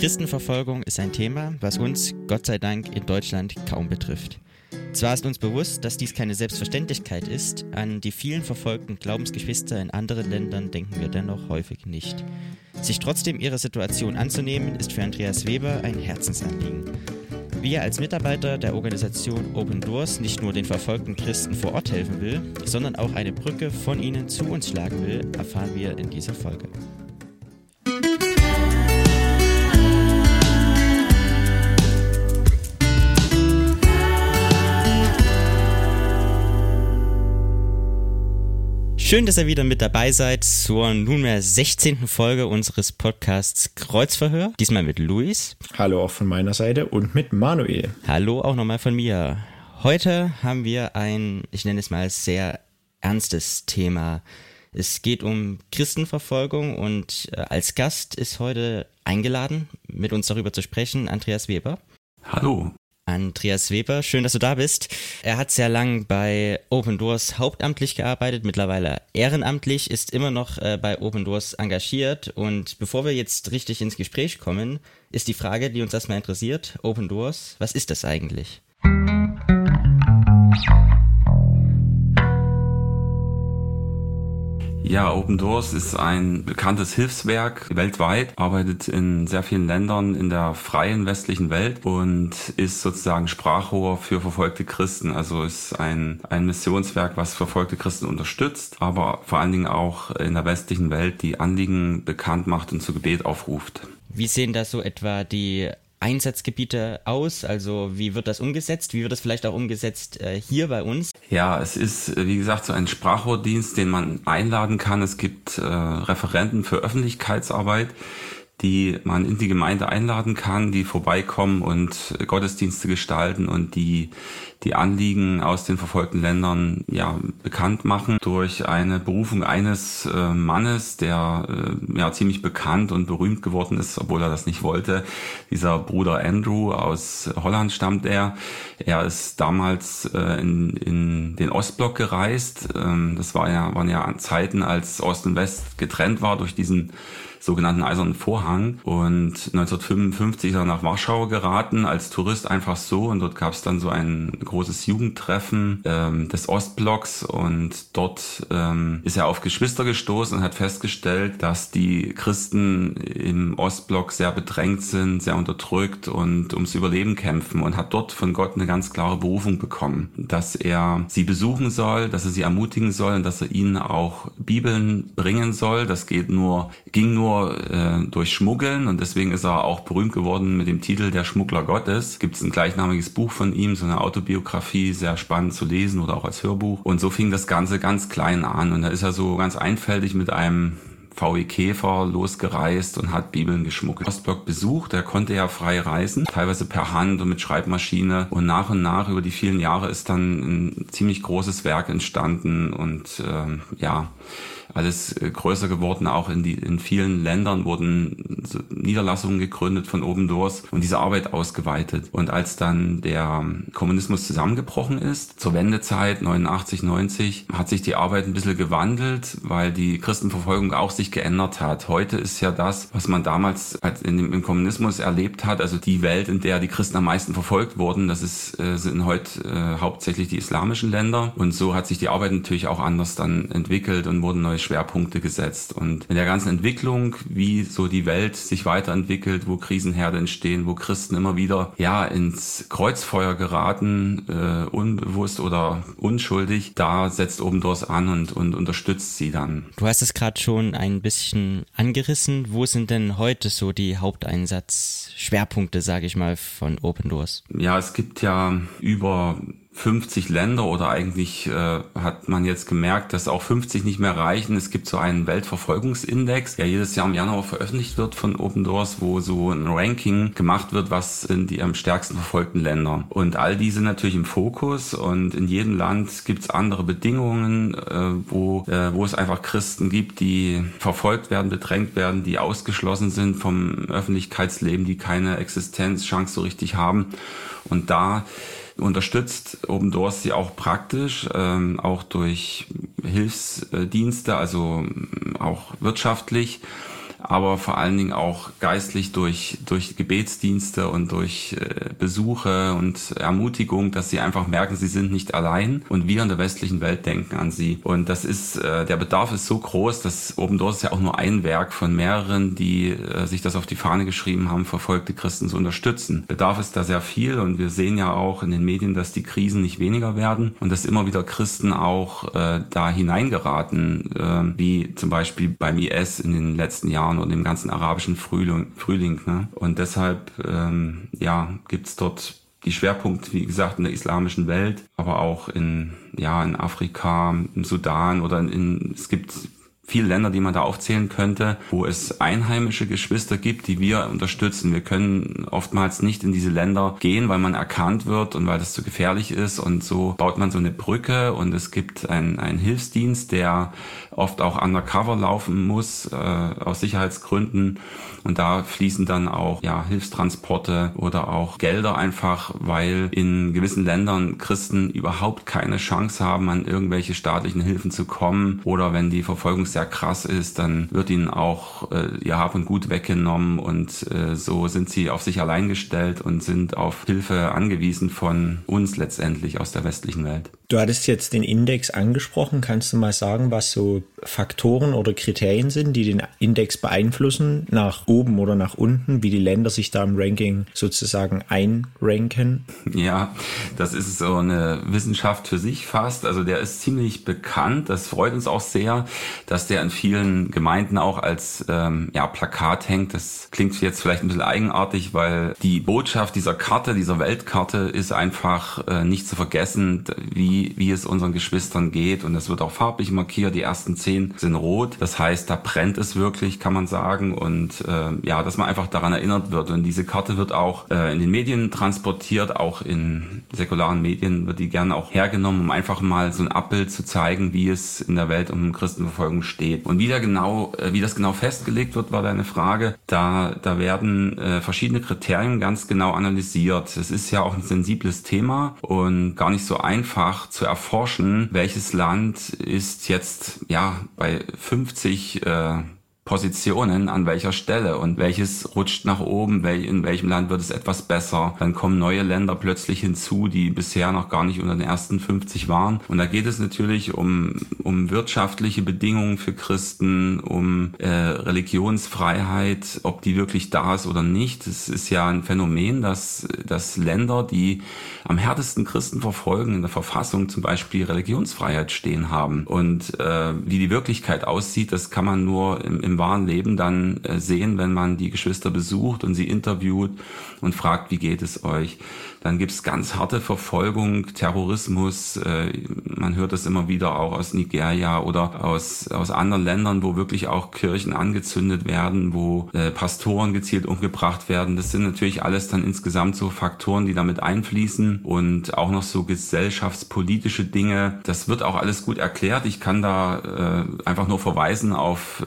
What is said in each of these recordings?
Christenverfolgung ist ein Thema, was uns, Gott sei Dank, in Deutschland kaum betrifft. Zwar ist uns bewusst, dass dies keine Selbstverständlichkeit ist, an die vielen verfolgten Glaubensgeschwister in anderen Ländern denken wir dennoch häufig nicht. Sich trotzdem ihrer Situation anzunehmen, ist für Andreas Weber ein Herzensanliegen. Wie er als Mitarbeiter der Organisation Open Doors nicht nur den verfolgten Christen vor Ort helfen will, sondern auch eine Brücke von ihnen zu uns schlagen will, erfahren wir in dieser Folge. Schön, dass ihr wieder mit dabei seid zur nunmehr 16. Folge unseres Podcasts Kreuzverhör. Diesmal mit Luis. Hallo auch von meiner Seite und mit Manuel. Hallo auch nochmal von mir. Heute haben wir ein, ich nenne es mal, sehr ernstes Thema. Es geht um Christenverfolgung und als Gast ist heute eingeladen, mit uns darüber zu sprechen, Andreas Weber. Hallo. Andreas Weber, schön, dass du da bist. Er hat sehr lang bei Open Doors hauptamtlich gearbeitet, mittlerweile ehrenamtlich, ist immer noch bei Open Doors engagiert. Und bevor wir jetzt richtig ins Gespräch kommen, ist die Frage, die uns erstmal interessiert, Open Doors, was ist das eigentlich? Ja, Open Doors ist ein bekanntes Hilfswerk weltweit, arbeitet in sehr vielen Ländern in der freien westlichen Welt und ist sozusagen Sprachrohr für verfolgte Christen. Also ist ein Missionswerk, was verfolgte Christen unterstützt, aber vor allen Dingen auch in der westlichen Welt die Anliegen bekannt macht und zu Gebet aufruft. Wie sehen da so etwa die Einsatzgebiete aus? Also wie wird das umgesetzt? Wie wird das vielleicht auch umgesetzt hier bei uns? Ja, es ist, wie gesagt, so ein Sprachrohrdienst, den man einladen kann. Es gibt Referenten für Öffentlichkeitsarbeit, die man in die Gemeinde einladen kann, die vorbeikommen und Gottesdienste gestalten und die Anliegen aus den verfolgten Ländern ja bekannt machen. Durch eine Berufung eines Mannes, der ja ziemlich bekannt und berühmt geworden ist, obwohl er das nicht wollte. Dieser Bruder Andrew, aus Holland stammt er. Er ist damals in den Ostblock gereist. Das waren ja Zeiten, als Ost und West getrennt war durch diesen sogenannten Eisernen Vorhang, und 1955 ist er nach Warschau geraten, als Tourist einfach so, und dort gab es dann so ein großes Jugendtreffen des Ostblocks, und dort ist er auf Geschwister gestoßen und hat festgestellt, dass die Christen im Ostblock sehr bedrängt sind, sehr unterdrückt und ums Überleben kämpfen, und hat dort von Gott eine ganz klare Berufung bekommen, dass er sie besuchen soll, dass er sie ermutigen soll und dass er ihnen auch Bibeln bringen soll. Das ging nur durch Schmuggeln, und deswegen ist er auch berühmt geworden mit dem Titel Der Schmuggler Gottes. Gibt es ein gleichnamiges Buch von ihm, so eine Autobiografie, sehr spannend zu lesen oder auch als Hörbuch. Und so fing das Ganze ganz klein an, und da ist er so ganz einfältig mit einem VW Käfer losgereist und hat Bibeln geschmuggelt. Ostblock besucht, er konnte ja frei reisen, teilweise per Hand und mit Schreibmaschine, und nach über die vielen Jahre ist dann ein ziemlich großes Werk entstanden und alles größer geworden. Auch in vielen Ländern wurden Niederlassungen gegründet von Open Doors und diese Arbeit ausgeweitet. Und als dann der Kommunismus zusammengebrochen ist, zur Wendezeit 89, 90, hat sich die Arbeit ein bisschen gewandelt, weil die Christenverfolgung auch sich geändert hat. Heute ist ja das, was man damals im Kommunismus erlebt hat, also die Welt, in der die Christen am meisten verfolgt wurden, sind heute hauptsächlich die islamischen Länder. Und so hat sich die Arbeit natürlich auch anders dann entwickelt und wurden neue Schwerpunkte gesetzt. Und in der ganzen Entwicklung, wie so die Welt sich weiterentwickelt, wo Krisenherde entstehen, wo Christen immer wieder ins Kreuzfeuer geraten, unbewusst oder unschuldig, da setzt Open Doors an und unterstützt sie dann. Du hast es gerade schon ein bisschen angerissen. Wo sind denn heute so die Haupteinsatzschwerpunkte, sage ich mal, von Open Doors? Ja, es gibt ja über 50 Länder, oder eigentlich hat man jetzt gemerkt, dass auch 50 nicht mehr reichen. Es gibt so einen Weltverfolgungsindex, der jedes Jahr im Januar veröffentlicht wird von Open Doors, wo so ein Ranking gemacht wird, was sind die am stärksten verfolgten Länder. Und all die sind natürlich im Fokus, und in jedem Land gibt es andere Bedingungen, wo es einfach Christen gibt, die verfolgt werden, bedrängt werden, die ausgeschlossen sind vom Öffentlichkeitsleben, die keine Existenzchance so richtig haben. Und da unterstützt Open Doors sie auch praktisch, auch durch Hilfsdienste, also auch wirtschaftlich, aber vor allen Dingen auch geistlich durch Gebetsdienste und durch Besuche und Ermutigung, dass sie einfach merken, sie sind nicht allein und wir in der westlichen Welt denken an sie. Und das ist, der Bedarf ist so groß, dass Open Doors ist ja auch nur ein Werk von mehreren, die sich das auf die Fahne geschrieben haben, verfolgte Christen zu unterstützen. Bedarf ist da sehr viel und wir sehen ja auch in den Medien, dass die Krisen nicht weniger werden und dass immer wieder Christen auch da hineingeraten, wie zum Beispiel beim IS in den letzten Jahren und im ganzen arabischen Frühling, ne? Und deshalb gibt's dort die Schwerpunkte, wie gesagt, in der islamischen Welt, aber auch in Afrika, im Sudan oder es gibt viele Länder, die man da aufzählen könnte, wo es einheimische Geschwister gibt, die wir unterstützen. Wir können oftmals nicht in diese Länder gehen, weil man erkannt wird und weil das zu gefährlich ist. Und so baut man so eine Brücke und es gibt einen Hilfsdienst, der oft auch undercover laufen muss, aus Sicherheitsgründen. Und da fließen dann auch Hilfstransporte oder auch Gelder einfach, weil in gewissen Ländern Christen überhaupt keine Chance haben, an irgendwelche staatlichen Hilfen zu kommen. Oder wenn die Verfolgung sehr krass ist, dann wird ihnen auch ihr Hab und Gut weggenommen und so sind sie auf sich allein gestellt und sind auf Hilfe angewiesen von uns letztendlich aus der westlichen Welt. Du hattest jetzt den Index angesprochen. Kannst du mal sagen, was so Faktoren oder Kriterien sind, die den Index beeinflussen, nach oben oder nach unten, wie die Länder sich da im Ranking sozusagen einranken? Ja, das ist so eine Wissenschaft für sich fast. Also der ist ziemlich bekannt. Das freut uns auch sehr, dass der in vielen Gemeinden auch als Plakat hängt. Das klingt jetzt vielleicht ein bisschen eigenartig, weil die Botschaft dieser Weltkarte ist einfach nicht zu vergessen, wie es unseren Geschwistern geht. Und das wird auch farblich markiert. Die ersten 10 sind rot. Das heißt, da brennt es wirklich, kann man sagen. Und dass man einfach daran erinnert wird. Und diese Karte wird auch in den Medien transportiert. Auch in säkularen Medien wird die gerne auch hergenommen, um einfach mal so ein Abbild zu zeigen, wie es in der Welt um Christenverfolgung steht. Und wie das genau festgelegt wird, war deine Frage. Da werden verschiedene Kriterien ganz genau analysiert. Es ist ja auch ein sensibles Thema und gar nicht so einfach zu erforschen, welches Land ist jetzt bei 50 Positionen an welcher Stelle und welches rutscht nach oben, in welchem Land wird es etwas besser. Dann kommen neue Länder plötzlich hinzu, die bisher noch gar nicht unter den ersten 50 waren. Und da geht es natürlich um wirtschaftliche Bedingungen für Christen, um Religionsfreiheit, ob die wirklich da ist oder nicht. Es ist ja ein Phänomen, dass Länder, die am härtesten Christen verfolgen, in der Verfassung zum Beispiel Religionsfreiheit stehen haben. Und wie die Wirklichkeit aussieht, das kann man nur im wahren Leben dann sehen, wenn man die Geschwister besucht und sie interviewt und fragt, wie geht es euch? Dann gibt's ganz harte Verfolgung, Terrorismus, man hört das immer wieder auch aus Nigeria oder aus anderen Ländern, wo wirklich auch Kirchen angezündet werden, wo Pastoren gezielt umgebracht werden. Das sind natürlich alles dann insgesamt so Faktoren, die damit einfließen und auch noch so gesellschaftspolitische Dinge. Das wird auch alles gut erklärt. Ich kann da einfach nur verweisen auf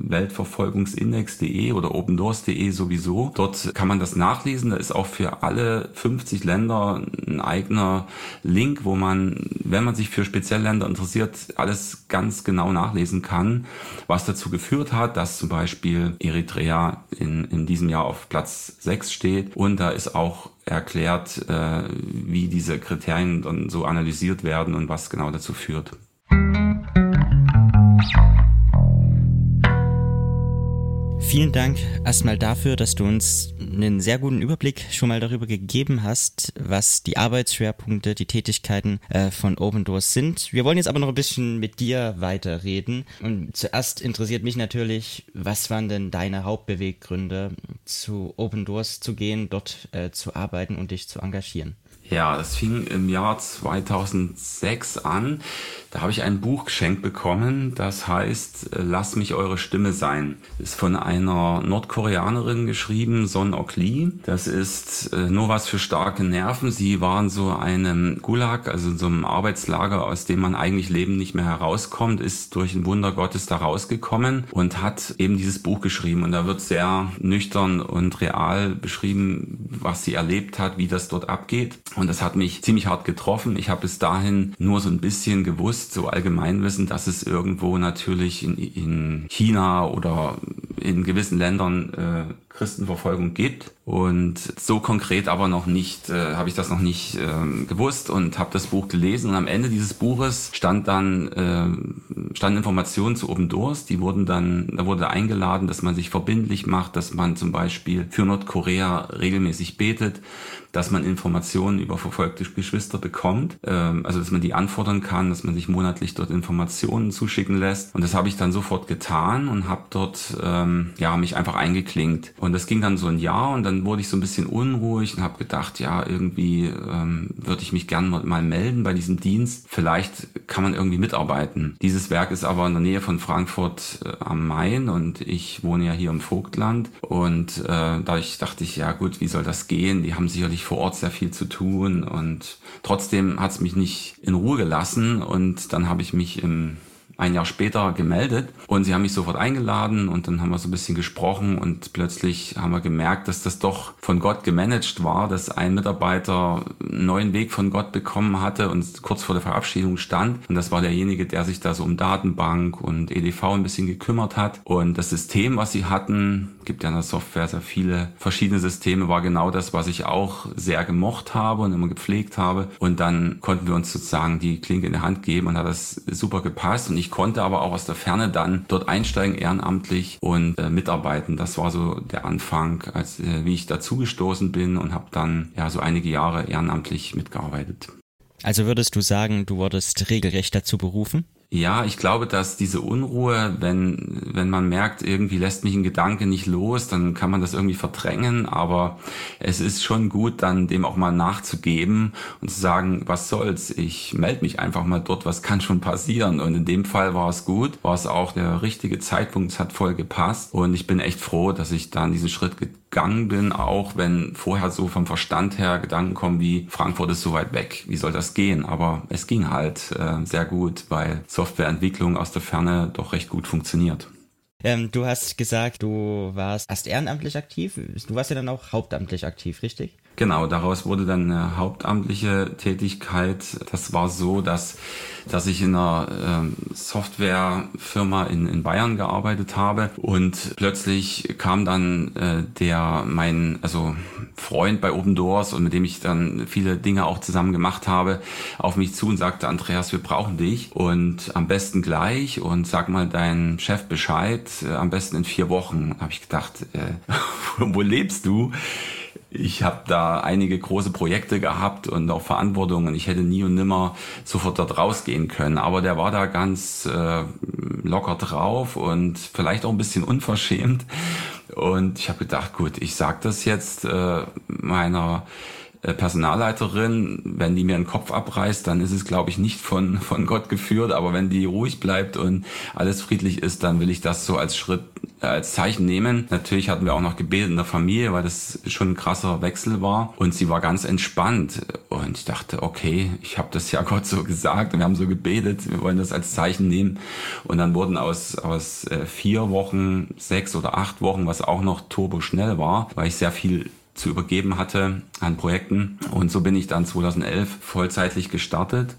weltverfolgungsindex.de oder opendoors.de sowieso. Dort kann man das nachlesen. Da ist auch für alle 50 Länder ein eigener Link, wo man, wenn man sich für spezielle Länder interessiert, alles ganz genau nachlesen kann, was dazu geführt hat, dass zum Beispiel Eritrea in diesem Jahr auf Platz 6 steht. Und da ist auch erklärt, wie diese Kriterien dann so analysiert werden und was genau dazu führt. Vielen Dank erstmal dafür, dass du uns einen sehr guten Überblick schon mal darüber gegeben hast, was die Arbeitsschwerpunkte, die Tätigkeiten von Open Doors sind. Wir wollen jetzt aber noch ein bisschen mit dir weiterreden. Und zuerst interessiert mich natürlich, was waren denn deine Hauptbeweggründe, zu Open Doors zu gehen, dort zu arbeiten und dich zu engagieren? Ja, das fing im Jahr 2006 an. Da habe ich ein Buch geschenkt bekommen, das heißt Lass mich eure Stimme sein. Ist von einer Nordkoreanerin geschrieben, Son Ok Lee. Das ist nur was für starke Nerven. Sie war in so einem Gulag, also in so einem Arbeitslager, aus dem man eigentlich Leben nicht mehr herauskommt, ist durch ein Wunder Gottes da rausgekommen und hat eben dieses Buch geschrieben. Und da wird sehr nüchtern und real beschrieben, was sie erlebt hat, wie das dort abgeht. Und das hat mich ziemlich hart getroffen. Ich habe bis dahin nur so ein bisschen gewusst, so Allgemeinwissen, dass es irgendwo natürlich in China oder in gewissen Ländern Christenverfolgung gibt. Und so konkret aber noch nicht, habe ich das noch nicht gewusst und habe das Buch gelesen. Und am Ende dieses Buches standen Informationen zu Open Doors. Da wurde eingeladen, dass man sich verbindlich macht, dass man zum Beispiel für Nordkorea regelmäßig betet, dass man Informationen über verfolgte Geschwister bekommt, also dass man die anfordern kann, dass man sich monatlich dort Informationen zuschicken lässt. Und das habe ich dann sofort getan und habe dort mich einfach eingeklinkt. Und das ging dann so ein Jahr und dann wurde ich so ein bisschen unruhig und habe gedacht, ja, irgendwie würde ich mich gerne mal melden bei diesem Dienst. Vielleicht kann man irgendwie mitarbeiten. Dieses Werk ist aber in der Nähe von Frankfurt am Main und ich wohne ja hier im Vogtland. Und dadurch dachte ich, ja gut, wie soll das gehen? Die haben sicherlich vor Ort sehr viel zu tun und trotzdem hat es mich nicht in Ruhe gelassen und dann habe ich mich ein Jahr später gemeldet und sie haben mich sofort eingeladen und dann haben wir so ein bisschen gesprochen und plötzlich haben wir gemerkt, dass das doch von Gott gemanagt war, dass ein Mitarbeiter einen neuen Weg von Gott bekommen hatte und kurz vor der Verabschiedung stand und das war derjenige, der sich da so um Datenbank und EDV ein bisschen gekümmert hat und das System, was sie hatten, gibt ja in der Software sehr viele verschiedene Systeme, war genau das, was ich auch sehr gemocht habe und immer gepflegt habe und dann konnten wir uns sozusagen die Klinke in die Hand geben und hat das super gepasst und ich konnte aber auch aus der Ferne dann dort einsteigen, ehrenamtlich und mitarbeiten. Das war so der Anfang, wie ich dazugestoßen bin und habe dann so einige Jahre ehrenamtlich mitgearbeitet. Also würdest du sagen, du wurdest regelrecht dazu berufen? Ja, ich glaube, dass diese Unruhe, wenn man merkt, irgendwie lässt mich ein Gedanke nicht los, dann kann man das irgendwie verdrängen, aber es ist schon gut, dann dem auch mal nachzugeben und zu sagen, was soll's, ich melde mich einfach mal dort, was kann schon passieren und in dem Fall war es gut, war es auch der richtige Zeitpunkt, es hat voll gepasst und ich bin echt froh, dass ich dann diesen Schritt gegangen bin, auch wenn vorher so vom Verstand her Gedanken kommen wie, Frankfurt ist so weit weg, wie soll das gehen, aber es ging halt sehr gut, weil Softwareentwicklung aus der Ferne doch recht gut funktioniert. Du hast gesagt, du warst erst ehrenamtlich aktiv, du warst ja dann auch hauptamtlich aktiv, richtig? Genau, daraus wurde dann eine hauptamtliche Tätigkeit. Das war so, dass ich in einer Softwarefirma in Bayern gearbeitet habe und plötzlich kam dann mein Freund bei Open Doors und mit dem ich dann viele Dinge auch zusammen gemacht habe, auf mich zu und sagte, Andreas, wir brauchen dich und am besten gleich und sag mal deinen Chef Bescheid, am besten in 4 Wochen. Da habe ich gedacht, wo lebst du? Ich habe da einige große Projekte gehabt und auch Verantwortungen. Ich hätte nie und nimmer sofort dort rausgehen können. Aber der war da ganz locker drauf und vielleicht auch ein bisschen unverschämt. Und ich habe gedacht, gut, ich sag das jetzt meiner Personalleiterin, wenn die mir den Kopf abreißt, dann ist es, glaube ich, nicht von Gott geführt, aber wenn die ruhig bleibt und alles friedlich ist, dann will ich das so als Zeichen nehmen. Natürlich hatten wir auch noch gebetet in der Familie, weil das schon ein krasser Wechsel war und sie war ganz entspannt und ich dachte, okay, ich habe das ja Gott so gesagt und wir haben so gebetet, wir wollen das als Zeichen nehmen und dann wurden aus 4 Wochen 6 oder 8 Wochen, was auch noch turboschnell war, weil ich sehr viel zu übergeben hatte an Projekten und so bin ich dann 2011 vollzeitlich gestartet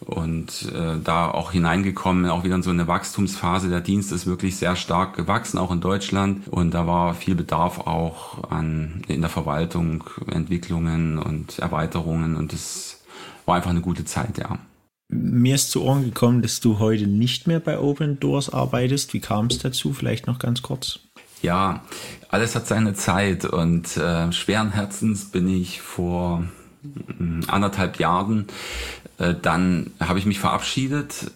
und da auch hineingekommen, auch wieder in so eine Wachstumsphase. Der Dienst ist wirklich sehr stark gewachsen, auch in Deutschland und da war viel Bedarf auch in der Verwaltung, Entwicklungen und Erweiterungen und es war einfach eine gute Zeit, ja. Mir ist zu Ohren gekommen, dass du heute nicht mehr bei Open Doors arbeitest. Wie kam es dazu? Vielleicht noch ganz kurz. Ja, alles hat seine Zeit und schweren Herzens bin ich vor 1,5 Jahren, dann habe ich mich verabschiedet.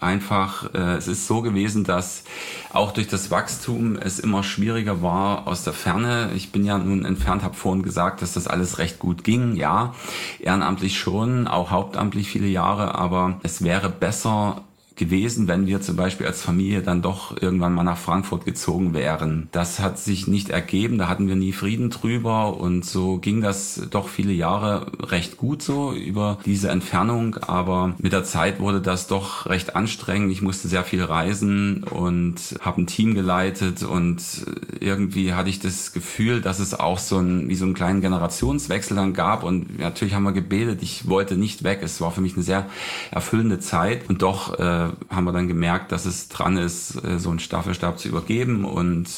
Es ist so gewesen, dass auch durch das Wachstum es immer schwieriger war aus der Ferne. Ich bin ja nun entfernt, habe vorhin gesagt, dass das alles recht gut ging. Ja, ehrenamtlich schon, auch hauptamtlich viele Jahre, aber es wäre besser gewesen, wenn wir zum Beispiel als Familie dann doch irgendwann mal nach Frankfurt gezogen wären. Das hat sich nicht ergeben, da hatten wir nie Frieden drüber und so ging das doch viele Jahre recht gut so über diese Entfernung, aber mit der Zeit wurde das doch recht anstrengend. Ich musste sehr viel reisen und habe ein Team geleitet und irgendwie hatte ich das Gefühl, dass es auch so einen kleinen Generationswechsel dann gab und natürlich haben wir gebetet, ich wollte nicht weg, es war für mich eine sehr erfüllende Zeit und doch haben wir dann gemerkt, dass es dran ist, so einen Staffelstab zu übergeben und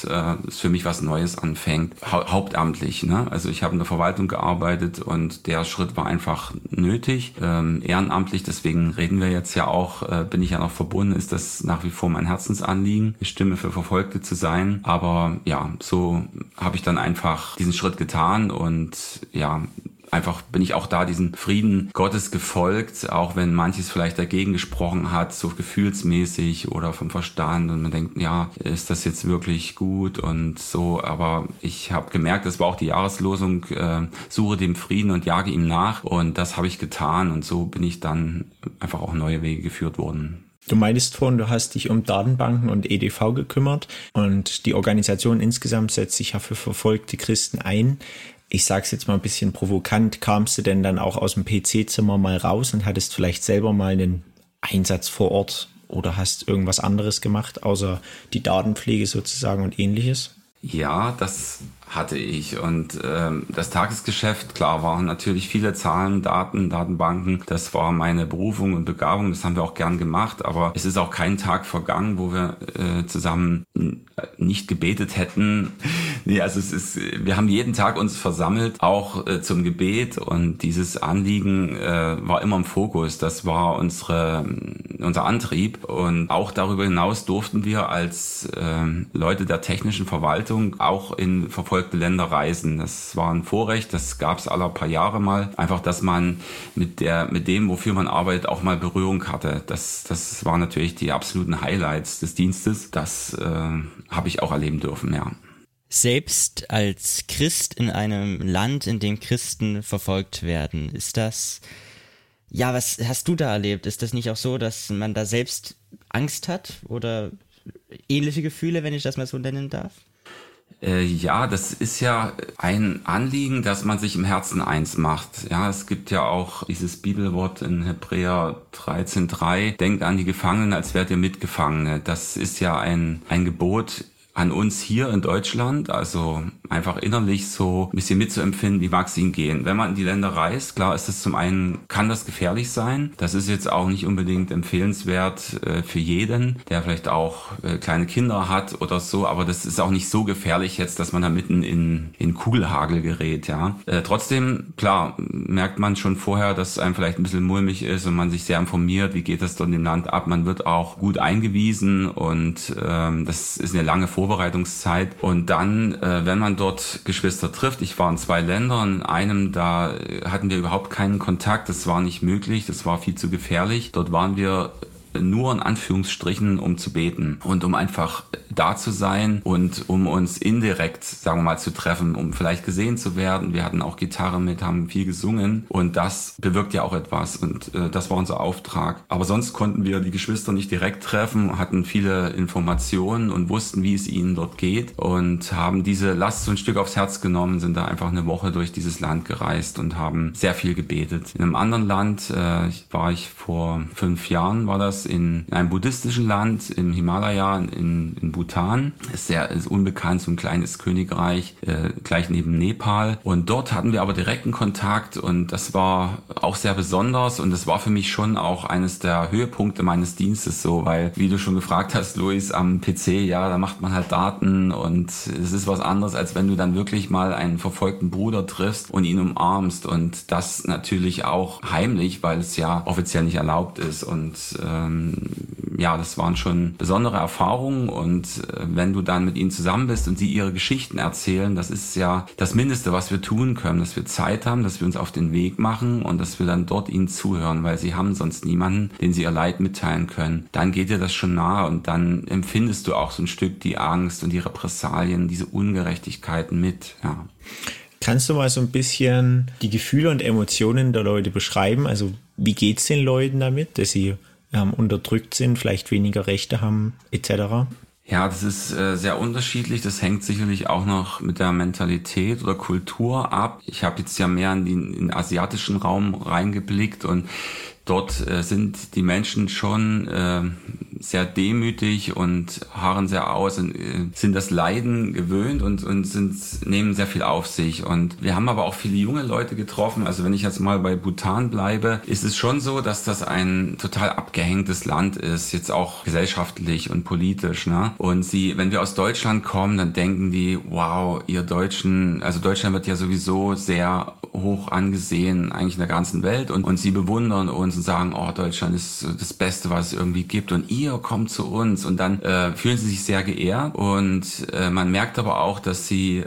es für mich was Neues anfängt, hauptamtlich. Ne? Also ich habe in der Verwaltung gearbeitet und der Schritt war einfach nötig, ehrenamtlich, deswegen reden wir jetzt ja auch, bin ich ja noch verbunden, ist das nach wie vor mein Herzensanliegen, eine Stimme für Verfolgte zu sein. Aber ja, so habe ich dann einfach diesen Schritt getan und ja, einfach bin ich auch da diesem Frieden Gottes gefolgt, auch wenn manches vielleicht dagegen gesprochen hat, so gefühlsmäßig oder vom Verstand und man denkt, ja, ist das jetzt wirklich gut und so, aber ich habe gemerkt, das war auch die Jahreslosung, suche dem Frieden und jage ihm nach und das habe ich getan und so bin ich dann einfach auch neue Wege geführt worden. Du meinst vorhin, du hast dich um Datenbanken und EDV gekümmert und die Organisation insgesamt setzt sich ja für verfolgte Christen ein. Ich sag's jetzt mal ein bisschen provokant, kamst du denn dann auch aus dem PC-Zimmer mal raus und hattest vielleicht selber mal einen Einsatz vor Ort oder hast irgendwas anderes gemacht, außer die Datenpflege sozusagen und Ähnliches? Ja, das hatte ich und das Tagesgeschäft, klar, waren natürlich viele Zahlen, Daten, Datenbanken, das war meine Berufung und Begabung, das haben wir auch gern gemacht, aber es ist auch kein Tag vergangen, wo wir zusammen nicht gebetet hätten. Nee, also es ist, wir haben jeden Tag uns versammelt, auch zum Gebet und dieses Anliegen war immer im Fokus, das war unser Antrieb und auch darüber hinaus durften wir als Leute der technischen Verwaltung auch in verfolgte Länder reisen. Das war ein Vorrecht, das gab es alle paar Jahre mal. Einfach, dass man mit dem, wofür man arbeitet, auch mal Berührung hatte. Das waren natürlich die absoluten Highlights des Dienstes. Das habe ich auch erleben dürfen, ja. Selbst als Christ in einem Land, in dem Christen verfolgt werden, ist das... Ja, was hast du da erlebt? Ist das nicht auch so, dass man da selbst Angst hat oder ähnliche Gefühle, wenn ich das mal so nennen darf? Ja, das ist ja ein Anliegen, dass man sich im Herzen eins macht. Ja, es gibt ja auch dieses Bibelwort in Hebräer 13,3. Denkt an die Gefangenen, als wärt ihr Mitgefangene. Das ist ja ein Gebot an uns hier in Deutschland, also einfach innerlich so ein bisschen mitzuempfinden, wie mag es ihnen gehen. Wenn man in die Länder reist, klar ist das zum einen, kann das gefährlich sein. Das ist jetzt auch nicht unbedingt empfehlenswert für jeden, der vielleicht auch kleine Kinder hat oder so, aber das ist auch nicht so gefährlich jetzt, dass man da mitten in Kugelhagel gerät, ja. Trotzdem, klar, merkt man schon vorher, dass einem vielleicht ein bisschen mulmig ist und man sich sehr informiert, wie geht das dort in dem Land ab. Man wird auch gut eingewiesen und das ist eine lange Vorbereitungszeit. Und dann, wenn man dort Geschwister trifft, ich war in zwei Ländern, in einem, da hatten wir überhaupt keinen Kontakt, das war nicht möglich, das war viel zu gefährlich. Dort waren wir nur in Anführungsstrichen, um zu beten und um einfach da zu sein und um uns indirekt, sagen wir mal, zu treffen, um vielleicht gesehen zu werden. Wir hatten auch Gitarre mit, haben viel gesungen und das bewirkt ja auch etwas und das war unser Auftrag. Aber sonst konnten wir die Geschwister nicht direkt treffen, hatten viele Informationen und wussten, wie es ihnen dort geht und haben diese Last so ein Stück aufs Herz genommen, sind da einfach eine Woche durch dieses Land gereist und haben sehr viel gebetet. In einem anderen Land war ich vor 5 Jahren, war das, in einem buddhistischen Land im Himalaya in Bhutan. Ist unbekannt, so ein kleines Königreich, gleich neben Nepal. Und dort hatten wir aber direkten Kontakt und das war auch sehr besonders und das war für mich schon auch eines der Höhepunkte meines Dienstes so, weil, wie du schon gefragt hast, Luis, am PC, ja, da macht man halt Daten und es ist was anderes, als wenn du dann wirklich mal einen verfolgten Bruder triffst und ihn umarmst und das natürlich auch heimlich, weil es ja offiziell nicht erlaubt ist und ja, das waren schon besondere Erfahrungen und wenn du dann mit ihnen zusammen bist und sie ihre Geschichten erzählen, das ist ja das Mindeste, was wir tun können, dass wir Zeit haben, dass wir uns auf den Weg machen und dass wir dann dort ihnen zuhören, weil sie haben sonst niemanden, den sie ihr Leid mitteilen können. Dann geht dir das schon nahe und dann empfindest du auch so ein Stück die Angst und die Repressalien, diese Ungerechtigkeiten mit, ja. Kannst du mal so ein bisschen die Gefühle und Emotionen der Leute beschreiben? Also wie geht's den Leuten damit, dass sie unterdrückt sind, vielleicht weniger Rechte haben, etc.? Ja, das ist sehr unterschiedlich. Das hängt sicherlich auch noch mit der Mentalität oder Kultur ab. Ich habe jetzt ja mehr in den asiatischen Raum reingeblickt und dort sind die Menschen schon sehr demütig und harren sehr aus und sind das Leiden gewöhnt und nehmen sehr viel auf sich. Und wir haben aber auch viele junge Leute getroffen. Also wenn ich jetzt mal bei Bhutan bleibe, ist es schon so, dass das ein total abgehängtes Land ist, jetzt auch gesellschaftlich und politisch, ne? Und wenn wir aus Deutschland kommen, dann denken die, wow, ihr Deutschen, also Deutschland wird ja sowieso sehr hoch angesehen, eigentlich in der ganzen Welt, und sie bewundern uns und sagen, oh, Deutschland ist das Beste, was es irgendwie gibt und ihr kommt zu uns, und dann fühlen sie sich sehr geehrt, und man merkt aber auch, dass sie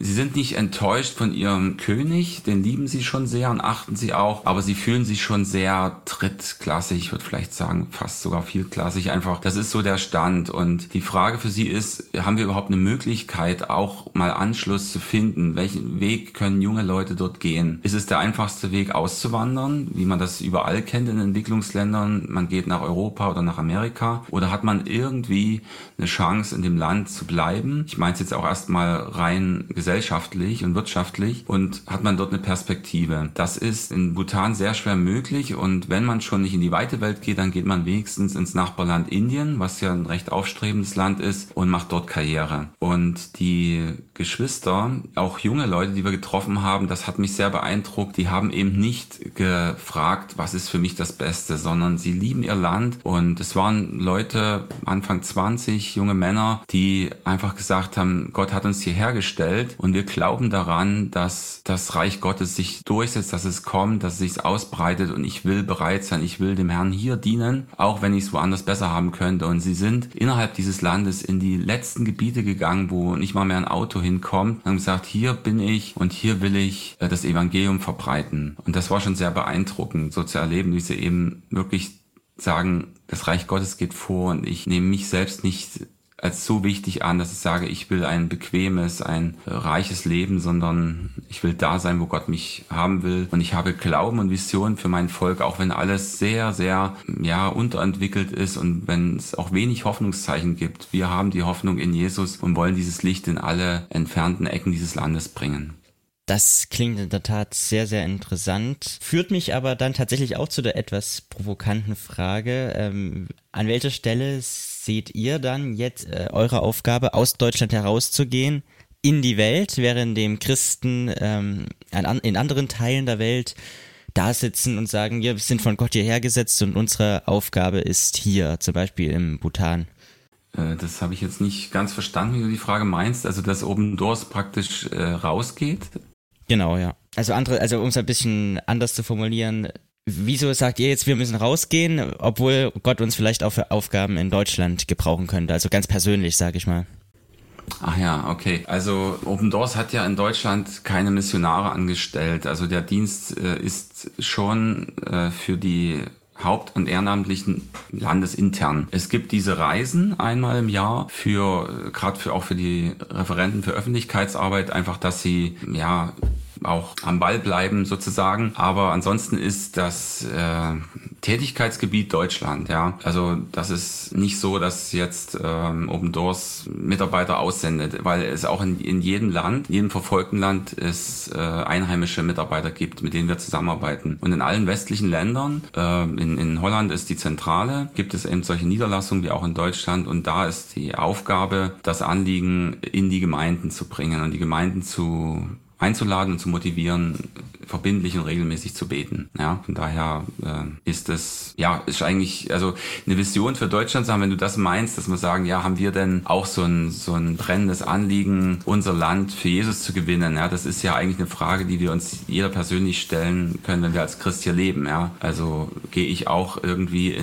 sind nicht enttäuscht von ihrem König, den lieben sie schon sehr und achten sie auch, aber sie fühlen sich schon sehr drittklassig, ich würde vielleicht sagen, fast sogar viertklassig einfach. Das ist so der Stand, und die Frage für sie ist, haben wir überhaupt eine Möglichkeit, auch mal Anschluss zu finden? Welchen Weg können junge Leute dort gehen? Ist es der einfachste Weg, auszuwandern, wie man das überall kennt in Entwicklungsländern? Man geht nach Europa oder nach Amerika? Oder hat man irgendwie eine Chance, in dem Land zu bleiben? Ich meine es jetzt auch erstmal rein gesellschaftlich und wirtschaftlich. Und hat man dort eine Perspektive? Das ist in Bhutan sehr schwer möglich. Und wenn man schon nicht in die weite Welt geht, dann geht man wenigstens ins Nachbarland Indien, was ja ein recht aufstrebendes Land ist, und macht dort Karriere. Und die Geschwister, auch junge Leute, die wir getroffen haben, das hat mich sehr beeindruckt. Die haben eben nicht gefragt, was ist für mich das Beste, sondern sie lieben ihr Land. Und es waren Leute, Anfang 20, junge Männer, die einfach gesagt haben, Gott hat uns hierher gestellt und wir glauben daran, dass das Reich Gottes sich durchsetzt, dass es kommt, dass es sich ausbreitet, und ich will bereit sein, ich will dem Herrn hier dienen, auch wenn ich es woanders besser haben könnte. Und sie sind innerhalb dieses Landes in die letzten Gebiete gegangen, wo nicht mal mehr ein Auto hinkommt, und haben gesagt, hier bin ich und hier will ich das Evangelium verbreiten. Und das war schon sehr beeindruckend, so zu erleben, wie sie eben wirklich sagen, das Reich Gottes geht vor und ich nehme mich selbst nicht als so wichtig an, dass ich sage, ich will ein bequemes, ein reiches Leben, sondern ich will da sein, wo Gott mich haben will. Und ich habe Glauben und Vision für mein Volk, auch wenn alles sehr, sehr unterentwickelt ist und wenn es auch wenig Hoffnungszeichen gibt. Wir haben die Hoffnung in Jesus und wollen dieses Licht in alle entfernten Ecken dieses Landes bringen. Das klingt in der Tat sehr, sehr interessant, führt mich aber dann tatsächlich auch zu der etwas provokanten Frage, an welcher Stelle seht ihr dann jetzt eure Aufgabe, aus Deutschland herauszugehen in die Welt, während dem Christen in anderen Teilen der Welt da sitzen und sagen, wir sind von Gott hierher gesetzt und unsere Aufgabe ist hier, zum Beispiel im Bhutan? Das habe ich jetzt nicht ganz verstanden, wie du die Frage meinst, also dass Open Doors praktisch rausgeht? Genau, ja. Also um es ein bisschen anders zu formulieren, wieso sagt ihr jetzt, wir müssen rausgehen, obwohl Gott uns vielleicht auch für Aufgaben in Deutschland gebrauchen könnte? Also ganz persönlich, sage ich mal. Ach ja, okay. Also Open Doors hat ja in Deutschland keine Missionare angestellt. Also der Dienst ist schon für die Haupt- und Ehrenamtlichen landesintern. Es gibt diese Reisen einmal im Jahr für die Referenten für Öffentlichkeitsarbeit, einfach, dass sie, auch am Ball bleiben sozusagen. Aber ansonsten ist das Tätigkeitsgebiet Deutschland, ja. Also das ist nicht so, dass jetzt Open Doors Mitarbeiter aussendet, weil es auch in jedem Land, in jedem verfolgten Land es einheimische Mitarbeiter gibt, mit denen wir zusammenarbeiten. Und in allen westlichen Ländern, in Holland ist die Zentrale, gibt es eben solche Niederlassungen wie auch in Deutschland, und da ist die Aufgabe, das Anliegen in die Gemeinden zu bringen und die Gemeinden einzuladen und zu motivieren, verbindlich und regelmäßig zu beten. Ja, von daher ist eigentlich, also eine Vision für Deutschland sagen, wenn du das meinst, dass wir sagen, ja, haben wir denn auch so ein brennendes Anliegen, unser Land für Jesus zu gewinnen? Ja, das ist ja eigentlich eine Frage, die wir uns jeder persönlich stellen können, wenn wir als Christ hier leben. Ja, also gehe ich auch irgendwie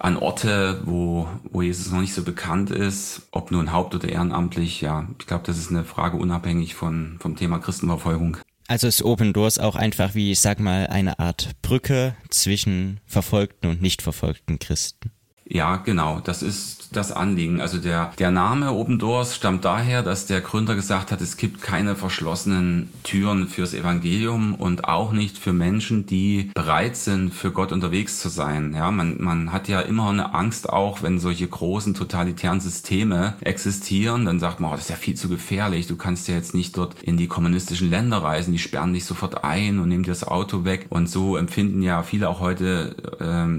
an Orte, wo Jesus noch nicht so bekannt ist, ob nun haupt- oder ehrenamtlich, ja. Ich glaube, das ist eine Frage unabhängig vom Thema Christenverfolgung. Also ist Open Doors auch einfach wie, ich sag mal, eine Art Brücke zwischen verfolgten und nicht verfolgten Christen? Ja, genau. Das ist das Anliegen. Also der Name Open Doors stammt daher, dass der Gründer gesagt hat, es gibt keine verschlossenen Türen fürs Evangelium und auch nicht für Menschen, die bereit sind, für Gott unterwegs zu sein. Ja, man hat ja immer eine Angst auch, wenn solche großen totalitären Systeme existieren, dann sagt man, oh, das ist ja viel zu gefährlich. Du kannst ja jetzt nicht dort in die kommunistischen Länder reisen. Die sperren dich sofort ein und nehmen dir das Auto weg. Und so empfinden ja viele auch heute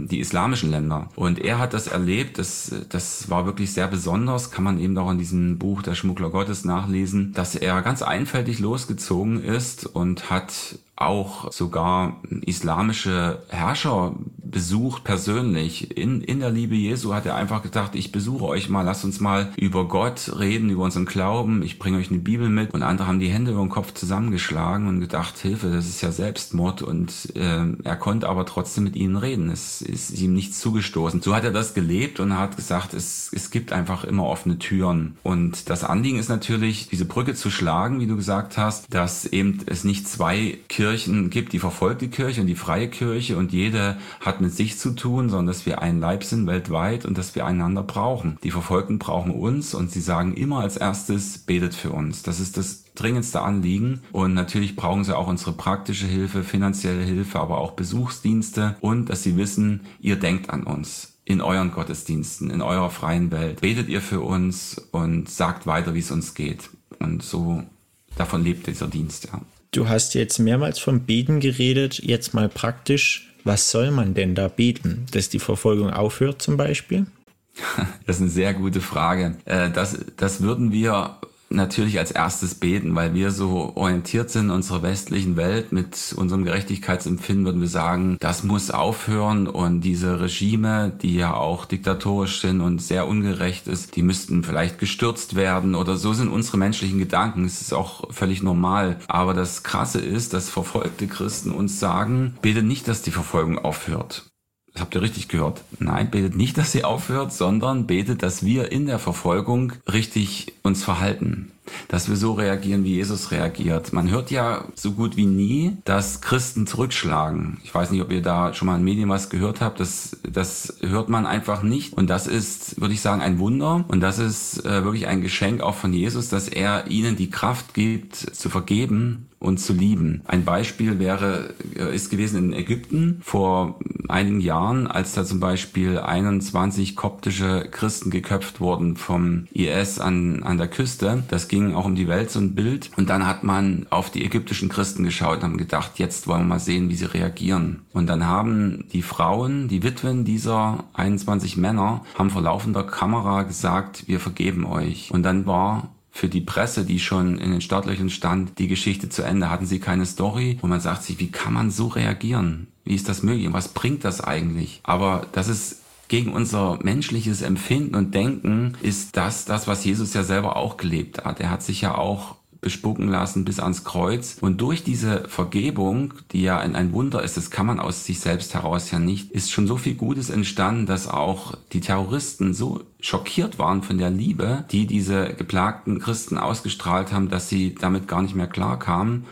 die islamischen Länder. Und er hat das erlebt, das war wirklich sehr besonders, kann man eben auch in diesem Buch Der Schmuggler Gottes nachlesen, dass er ganz einfältig losgezogen ist und hat auch sogar islamische Herrscher besucht persönlich. In der Liebe Jesu hat er einfach gedacht, ich besuche euch mal, lasst uns mal über Gott reden, über unseren Glauben, ich bringe euch eine Bibel mit. Und andere haben die Hände über den Kopf zusammengeschlagen und gedacht, Hilfe, das ist ja Selbstmord. Und er konnte aber trotzdem mit ihnen reden. Es ist ihm nichts zugestoßen. So hat er das gelebt und hat gesagt, es gibt einfach immer offene Türen. Und das Anliegen ist natürlich, diese Brücke zu schlagen, wie du gesagt hast, dass eben es nicht zwei Kirchen gibt, die verfolgte Kirche und die freie Kirche, und jede hat mit sich zu tun, sondern dass wir ein Leib sind weltweit und dass wir einander brauchen. Die Verfolgten brauchen uns und sie sagen immer als erstes, betet für uns. Das ist das dringendste Anliegen, und natürlich brauchen sie auch unsere praktische Hilfe, finanzielle Hilfe, aber auch Besuchsdienste, und dass sie wissen, ihr denkt an uns in euren Gottesdiensten, in eurer freien Welt. Betet ihr für uns und sagt weiter, wie es uns geht. Und so, davon lebt dieser Dienst, ja. Du hast jetzt mehrmals vom Beten geredet, jetzt mal praktisch. Was soll man denn da beten? Dass die Verfolgung aufhört zum Beispiel? Das ist eine sehr gute Frage. Das würden wir natürlich als erstes beten, weil wir so orientiert sind in unserer westlichen Welt. Mit unserem Gerechtigkeitsempfinden würden wir sagen, das muss aufhören, und diese Regime, die ja auch diktatorisch sind und sehr ungerecht ist, die müssten vielleicht gestürzt werden, oder so sind unsere menschlichen Gedanken. Es ist auch völlig normal. Aber das Krasse ist, dass verfolgte Christen uns sagen, betet nicht, dass die Verfolgung aufhört. Das habt ihr richtig gehört. Nein, betet nicht, dass sie aufhört, sondern betet, dass wir in der Verfolgung richtig uns verhalten. Dass wir so reagieren, wie Jesus reagiert. Man hört ja so gut wie nie, dass Christen zurückschlagen. Ich weiß nicht, ob ihr da schon mal in Medien was gehört habt. Das hört man einfach nicht. Und das ist, würde ich sagen, ein Wunder. Und das ist wirklich ein Geschenk auch von Jesus, dass er ihnen die Kraft gibt, zu vergeben und zu lieben. Ein Beispiel ist gewesen in Ägypten vor einigen Jahren, als da zum Beispiel 21 koptische Christen geköpft wurden vom IS an der Küste. Das ging auch um die Welt, so ein Bild. Und dann hat man auf die ägyptischen Christen geschaut und haben gedacht, jetzt wollen wir mal sehen, wie sie reagieren. Und dann haben die Frauen, die Witwen dieser 21 Männer, haben vor laufender Kamera gesagt, wir vergeben euch. Und dann war für die Presse, die schon in den Startlöchern stand, die Geschichte zu Ende. Hatten sie keine Story, und man sagt sich, wie kann man so reagieren? Wie ist das möglich? Was bringt das eigentlich? Aber das ist gegen unser menschliches Empfinden und Denken, ist das, was Jesus ja selber auch gelebt hat. Er hat sich ja auch bespucken lassen bis ans Kreuz. Und durch diese Vergebung, die ja ein Wunder ist, das kann man aus sich selbst heraus ja nicht, ist schon so viel Gutes entstanden, dass auch die Terroristen so schockiert waren von der Liebe, die diese geplagten Christen ausgestrahlt haben, dass sie damit gar nicht mehr klarkamen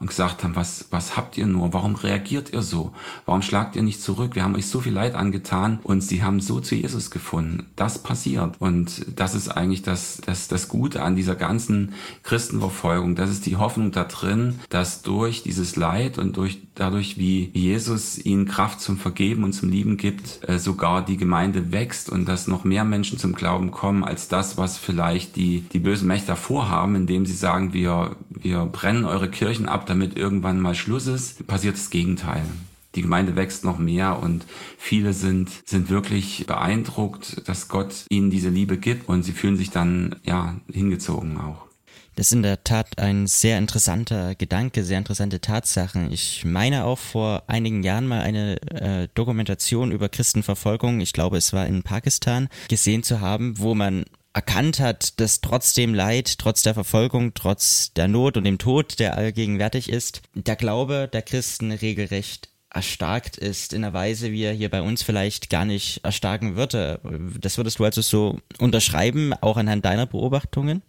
und gesagt haben, was habt ihr nur? Warum reagiert ihr so? Warum schlagt ihr nicht zurück? Wir haben euch so viel Leid angetan, und sie haben so zu Jesus gefunden. Das passiert. Und das ist eigentlich das Gute an dieser ganzen Christenverfolgung. Das ist die Hoffnung da drin, dass durch dieses Leid und dadurch, wie Jesus ihnen Kraft zum Vergeben und zum Lieben gibt, sogar die Gemeinde wächst und dass noch mehr Menschen zum Glauben kommen, als das, was vielleicht die bösen Mächte vorhaben, indem sie sagen, wir brennen eure Kirchen ab, damit irgendwann mal Schluss ist. Passiert das Gegenteil. Die Gemeinde wächst noch mehr, und viele sind wirklich beeindruckt, dass Gott ihnen diese Liebe gibt, und sie fühlen sich dann hingezogen auch. Das ist in der Tat ein sehr interessanter Gedanke, sehr interessante Tatsachen. Ich meine auch vor einigen Jahren mal eine Dokumentation über Christenverfolgung, ich glaube es war in Pakistan, gesehen zu haben, wo man erkannt hat, dass trotz dem Leid, trotz der Verfolgung, trotz der Not und dem Tod, der allgegenwärtig ist, der Glaube der Christen regelrecht erstarkt ist, in einer Weise, wie er hier bei uns vielleicht gar nicht erstarken würde. Das würdest du also so unterschreiben, auch anhand deiner Beobachtungen?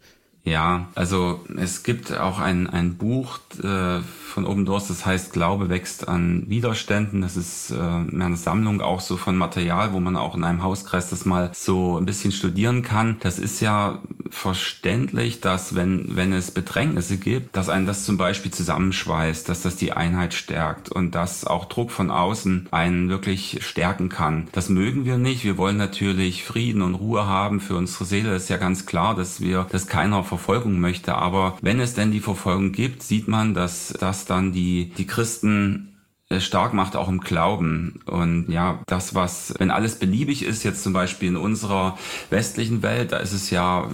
Ja, also es gibt auch ein Buch von Open Doors, das heißt Glaube wächst an Widerständen. Das ist eine Sammlung auch so von Material, wo man auch in einem Hauskreis das mal so ein bisschen studieren kann. Das ist ja verständlich, dass wenn es Bedrängnisse gibt, dass einen das zum Beispiel zusammenschweißt, dass das die Einheit stärkt und dass auch Druck von außen einen wirklich stärken kann. Das mögen wir nicht. Wir wollen natürlich Frieden und Ruhe haben für unsere Seele. Das ist ja ganz klar, dass keiner Verfolgung möchte. Aber wenn es denn die Verfolgung gibt, sieht man, dass das dann die Christen stark macht, auch im Glauben. Und ja, das, was, wenn alles beliebig ist, jetzt zum Beispiel in unserer westlichen Welt, da ist es ja,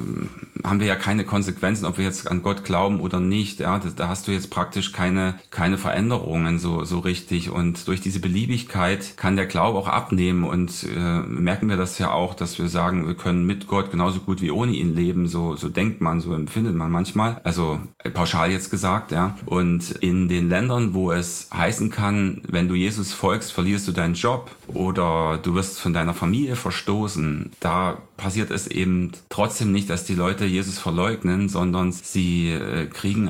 haben wir ja keine Konsequenzen, ob wir jetzt an Gott glauben oder nicht. Ja, da hast du jetzt praktisch keine Veränderungen so richtig. Und durch diese Beliebigkeit kann der Glaube auch abnehmen. Und merken wir das ja auch, dass wir sagen, wir können mit Gott genauso gut wie ohne ihn leben. So denkt man, so empfindet man manchmal. Also pauschal jetzt gesagt, ja. Und in den Ländern, wo es heißen kann, wenn du Jesus folgst, verlierst du deinen Job oder du wirst von deiner Familie verstoßen. Da passiert es eben trotzdem nicht, dass die Leute Jesus verleugnen, sondern sie kriegen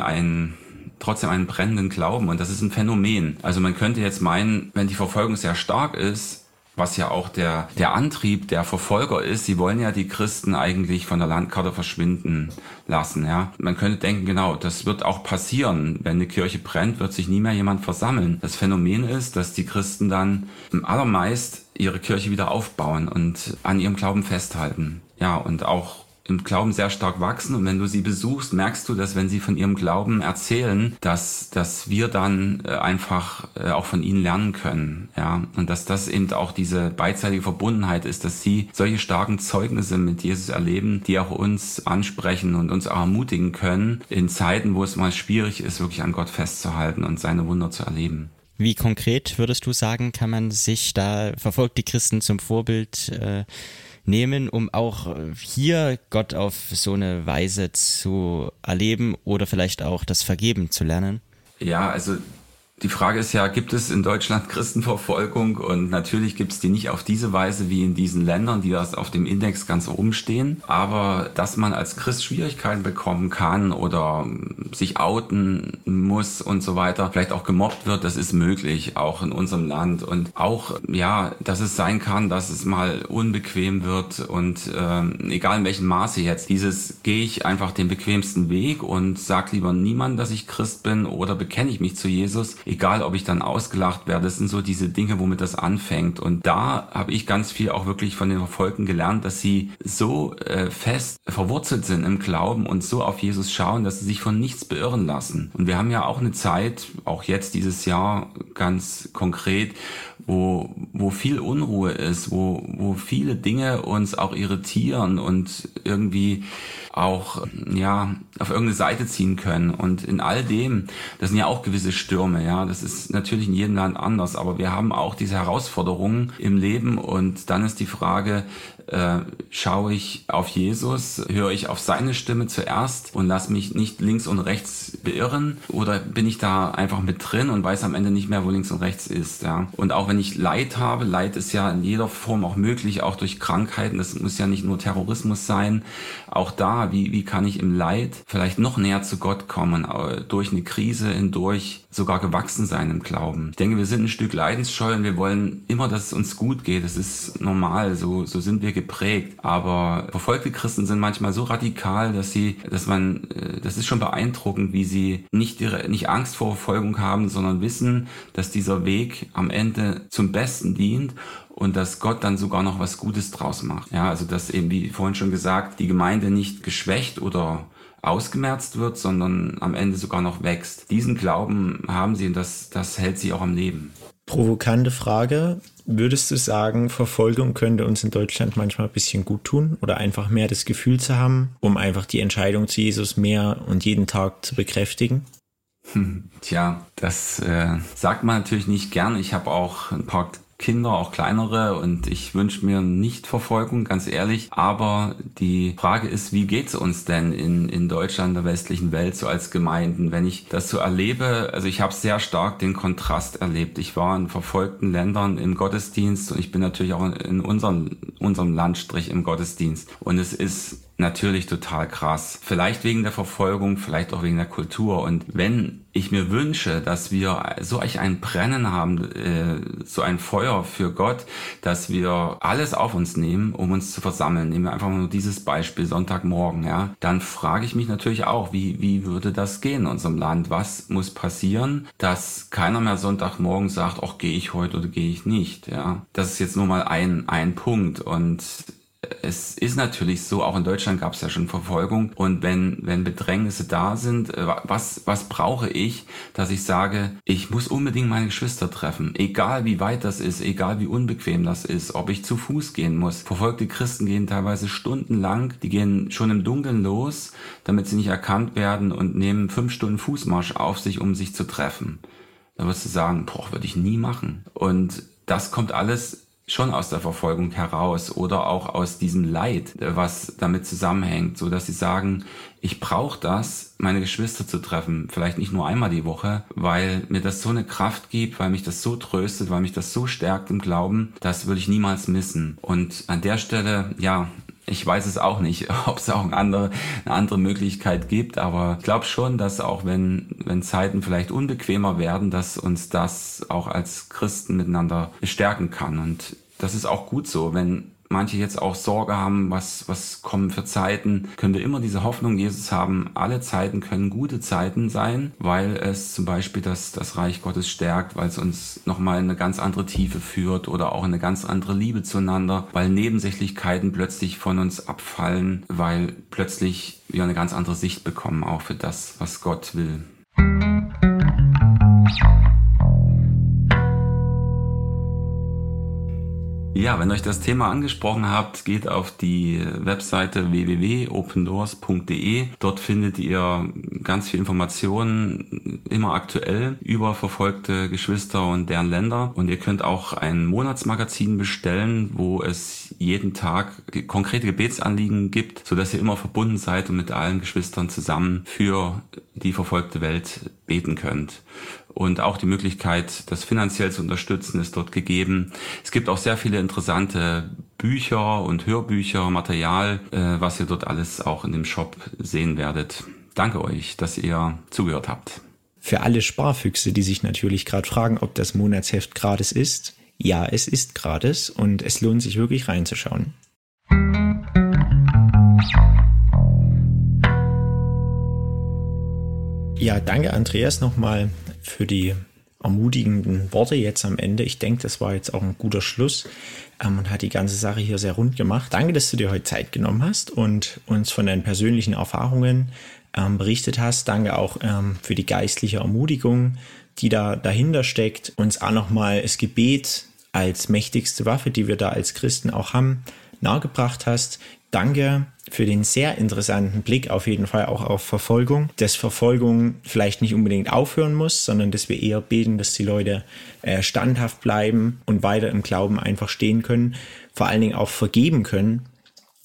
trotzdem einen brennenden Glauben. Und das ist ein Phänomen. Also man könnte jetzt meinen, wenn die Verfolgung sehr stark ist, was ja auch der Antrieb der Verfolger ist, sie wollen ja die Christen eigentlich von der Landkarte verschwinden lassen, ja. Man könnte denken, genau, das wird auch passieren. Wenn eine Kirche brennt, wird sich nie mehr jemand versammeln. Das Phänomen ist, dass die Christen dann allermeist ihre Kirche wieder aufbauen und an ihrem Glauben festhalten. Ja, und auch im Glauben sehr stark wachsen. Und wenn du sie besuchst, merkst du, dass wenn sie von ihrem Glauben erzählen, dass wir dann einfach auch von ihnen lernen können. Ja, und dass das eben auch diese beidseitige Verbundenheit ist, dass sie solche starken Zeugnisse mit Jesus erleben, die auch uns ansprechen und uns auch ermutigen können, in Zeiten, wo es mal schwierig ist, wirklich an Gott festzuhalten und seine Wunder zu erleben. Wie konkret, würdest du sagen, kann man sich da verfolgte Christen zum Vorbild nehmen, um auch hier Gott auf so eine Weise zu erleben oder vielleicht auch das Vergeben zu lernen? Ja, also die Frage ist ja, gibt es in Deutschland Christenverfolgung? Und natürlich gibt es die nicht auf diese Weise wie in diesen Ländern, die das auf dem Index ganz oben stehen. Aber dass man als Christ Schwierigkeiten bekommen kann oder sich outen muss und so weiter, vielleicht auch gemobbt wird, das ist möglich, auch in unserem Land. Und auch, ja, dass es sein kann, dass es mal unbequem wird und egal in welchem Maße jetzt, dieses gehe ich einfach den bequemsten Weg und sag lieber niemandem, dass ich Christ bin oder bekenne ich mich zu Jesus, egal ob ich dann ausgelacht werde. Das sind so diese Dinge, womit das anfängt. Und da habe ich ganz viel auch wirklich von den Verfolgten gelernt, dass sie so fest verwurzelt sind im Glauben und so auf Jesus schauen, dass sie sich von nichts beirren lassen. Und wir haben ja auch eine Zeit, auch jetzt dieses Jahr ganz konkret, wo viel Unruhe ist, wo viele Dinge uns auch irritieren und irgendwie auch, ja, auf irgendeine Seite ziehen können. Und in all dem, das sind ja auch gewisse Stürme, ja, das ist natürlich in jedem Land anders, aber wir haben auch diese Herausforderungen im Leben und dann ist die Frage, schaue ich auf Jesus, höre ich auf seine Stimme zuerst und lasse mich nicht links und rechts beirren oder bin ich da einfach mit drin und weiß am Ende nicht mehr, wo links und rechts ist, ja. Und auch wenn ich Leid habe, Leid ist ja in jeder Form auch möglich, auch durch Krankheiten, das muss ja nicht nur Terrorismus sein, auch da, wie kann ich im Leid vielleicht noch näher zu Gott kommen, durch eine Krise hindurch sogar gewachsen sein im Glauben. Ich denke, wir sind ein Stück leidensscheu und wir wollen immer, dass es uns gut geht, das ist normal, so sind wir geprägt, aber verfolgte Christen sind manchmal so radikal, das ist schon beeindruckend, wie sie nicht Angst vor Verfolgung haben, sondern wissen, dass dieser Weg am Ende zum Besten dient und dass Gott dann sogar noch was Gutes draus macht. Ja, also dass eben, wie vorhin schon gesagt, die Gemeinde nicht geschwächt oder ausgemerzt wird, sondern am Ende sogar noch wächst. Diesen Glauben haben sie und das hält sie auch am Leben. Provokante Frage. Würdest du sagen, Verfolgung könnte uns in Deutschland manchmal ein bisschen gut tun oder einfach mehr das Gefühl zu haben, um einfach die Entscheidung zu Jesus mehr und jeden Tag zu bekräftigen? Tja, das sagt man natürlich nicht gern. Ich habe auch ein paar Kinder, auch kleinere, und ich wünsche mir nicht Verfolgung, ganz ehrlich. Aber die Frage ist, wie geht's uns denn in Deutschland, der westlichen Welt, so als Gemeinden? Wenn ich das so erlebe, also ich habe sehr stark den Kontrast erlebt. Ich war in verfolgten Ländern im Gottesdienst und ich bin natürlich auch in unserem Landstrich im Gottesdienst. Und es ist natürlich total krass. Vielleicht wegen der Verfolgung, vielleicht auch wegen der Kultur. Und wenn ich mir wünsche, dass wir so ein Brennen haben, so ein Feuer für Gott, dass wir alles auf uns nehmen, um uns zu versammeln. Nehmen wir einfach nur dieses Beispiel, Sonntagmorgen, ja. Dann frage ich mich natürlich auch, wie würde das gehen in unserem Land? Was muss passieren, dass keiner mehr Sonntagmorgen sagt, ach, gehe ich heute oder gehe ich nicht, ja. Das ist jetzt nur mal ein Punkt. Und es ist natürlich so, auch in Deutschland gab es ja schon Verfolgung. Und wenn Bedrängnisse da sind, was brauche ich, dass ich sage, ich muss unbedingt meine Geschwister treffen. Egal wie weit das ist, egal wie unbequem das ist, ob ich zu Fuß gehen muss. Verfolgte Christen gehen teilweise stundenlang, die gehen schon im Dunkeln los, damit sie nicht erkannt werden und nehmen 5 Stunden Fußmarsch auf sich, um sich zu treffen. Da würdest du sagen, würde ich nie machen. Und das kommt alles schon aus der Verfolgung heraus oder auch aus diesem Leid, was damit zusammenhängt, so dass sie sagen, ich brauche das, meine Geschwister zu treffen, vielleicht nicht nur einmal die Woche, weil mir das so eine Kraft gibt, weil mich das so tröstet, weil mich das so stärkt im Glauben, das würde ich niemals missen. Und an der Stelle, ja, ich weiß es auch nicht, ob es auch eine andere Möglichkeit gibt, aber ich glaube schon, dass auch wenn Zeiten vielleicht unbequemer werden, dass uns das auch als Christen miteinander stärken kann. Und das ist auch gut so, wenn manche jetzt auch Sorge haben, was kommen für Zeiten, können wir immer diese Hoffnung Jesus haben, alle Zeiten können gute Zeiten sein, weil es zum Beispiel das Reich Gottes stärkt, weil es uns nochmal in eine ganz andere Tiefe führt oder auch in eine ganz andere Liebe zueinander, weil Nebensächlichkeiten plötzlich von uns abfallen, weil plötzlich wir eine ganz andere Sicht bekommen, auch für das, was Gott will. Ja, wenn euch das Thema angesprochen habt, geht auf die Webseite www.opendoors.de. Dort findet ihr ganz viel Informationen, immer aktuell, über verfolgte Geschwister und deren Länder. Und ihr könnt auch ein Monatsmagazin bestellen, wo es jeden Tag konkrete Gebetsanliegen gibt, sodass ihr immer verbunden seid und mit allen Geschwistern zusammen für die verfolgte Welt beten könnt. Und auch die Möglichkeit, das finanziell zu unterstützen, ist dort gegeben. Es gibt auch sehr viele interessante Bücher und Hörbücher, Material, was ihr dort alles auch in dem Shop sehen werdet. Danke euch, dass ihr zugehört habt. Für alle Sparfüchse, die sich natürlich gerade fragen, ob das Monatsheft gratis ist. Ja, es ist gratis und es lohnt sich wirklich reinzuschauen. Ja, danke Andreas nochmal für die ermutigenden Worte jetzt am Ende. Ich denke, das war jetzt auch ein guter Schluss und hat die ganze Sache hier sehr rund gemacht. Danke, dass du dir heute Zeit genommen hast und uns von deinen persönlichen Erfahrungen berichtet hast. Danke auch für die geistliche Ermutigung, die da dahinter steckt. Uns auch nochmal das Gebet als mächtigste Waffe, die wir da als Christen auch haben, nahegebracht hast. Danke für den sehr interessanten Blick auf jeden Fall auch auf Verfolgung, dass Verfolgung vielleicht nicht unbedingt aufhören muss, sondern dass wir eher beten, dass die Leute standhaft bleiben und weiter im Glauben einfach stehen können, vor allen Dingen auch vergeben können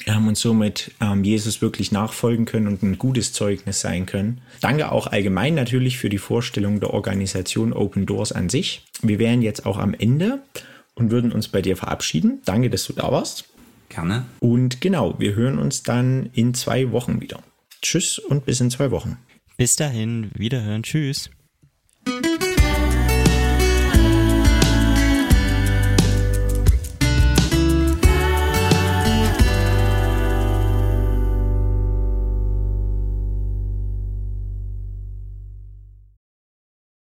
und somit Jesus wirklich nachfolgen können und ein gutes Zeugnis sein können. Danke auch allgemein natürlich für die Vorstellung der Organisation Open Doors an sich. Wir wären jetzt auch am Ende und würden uns bei dir verabschieden. Danke, dass du da warst. Gerne. Und genau, wir hören uns dann in 2 Wochen wieder. Tschüss und bis in 2 Wochen. Bis dahin, wiederhören, tschüss.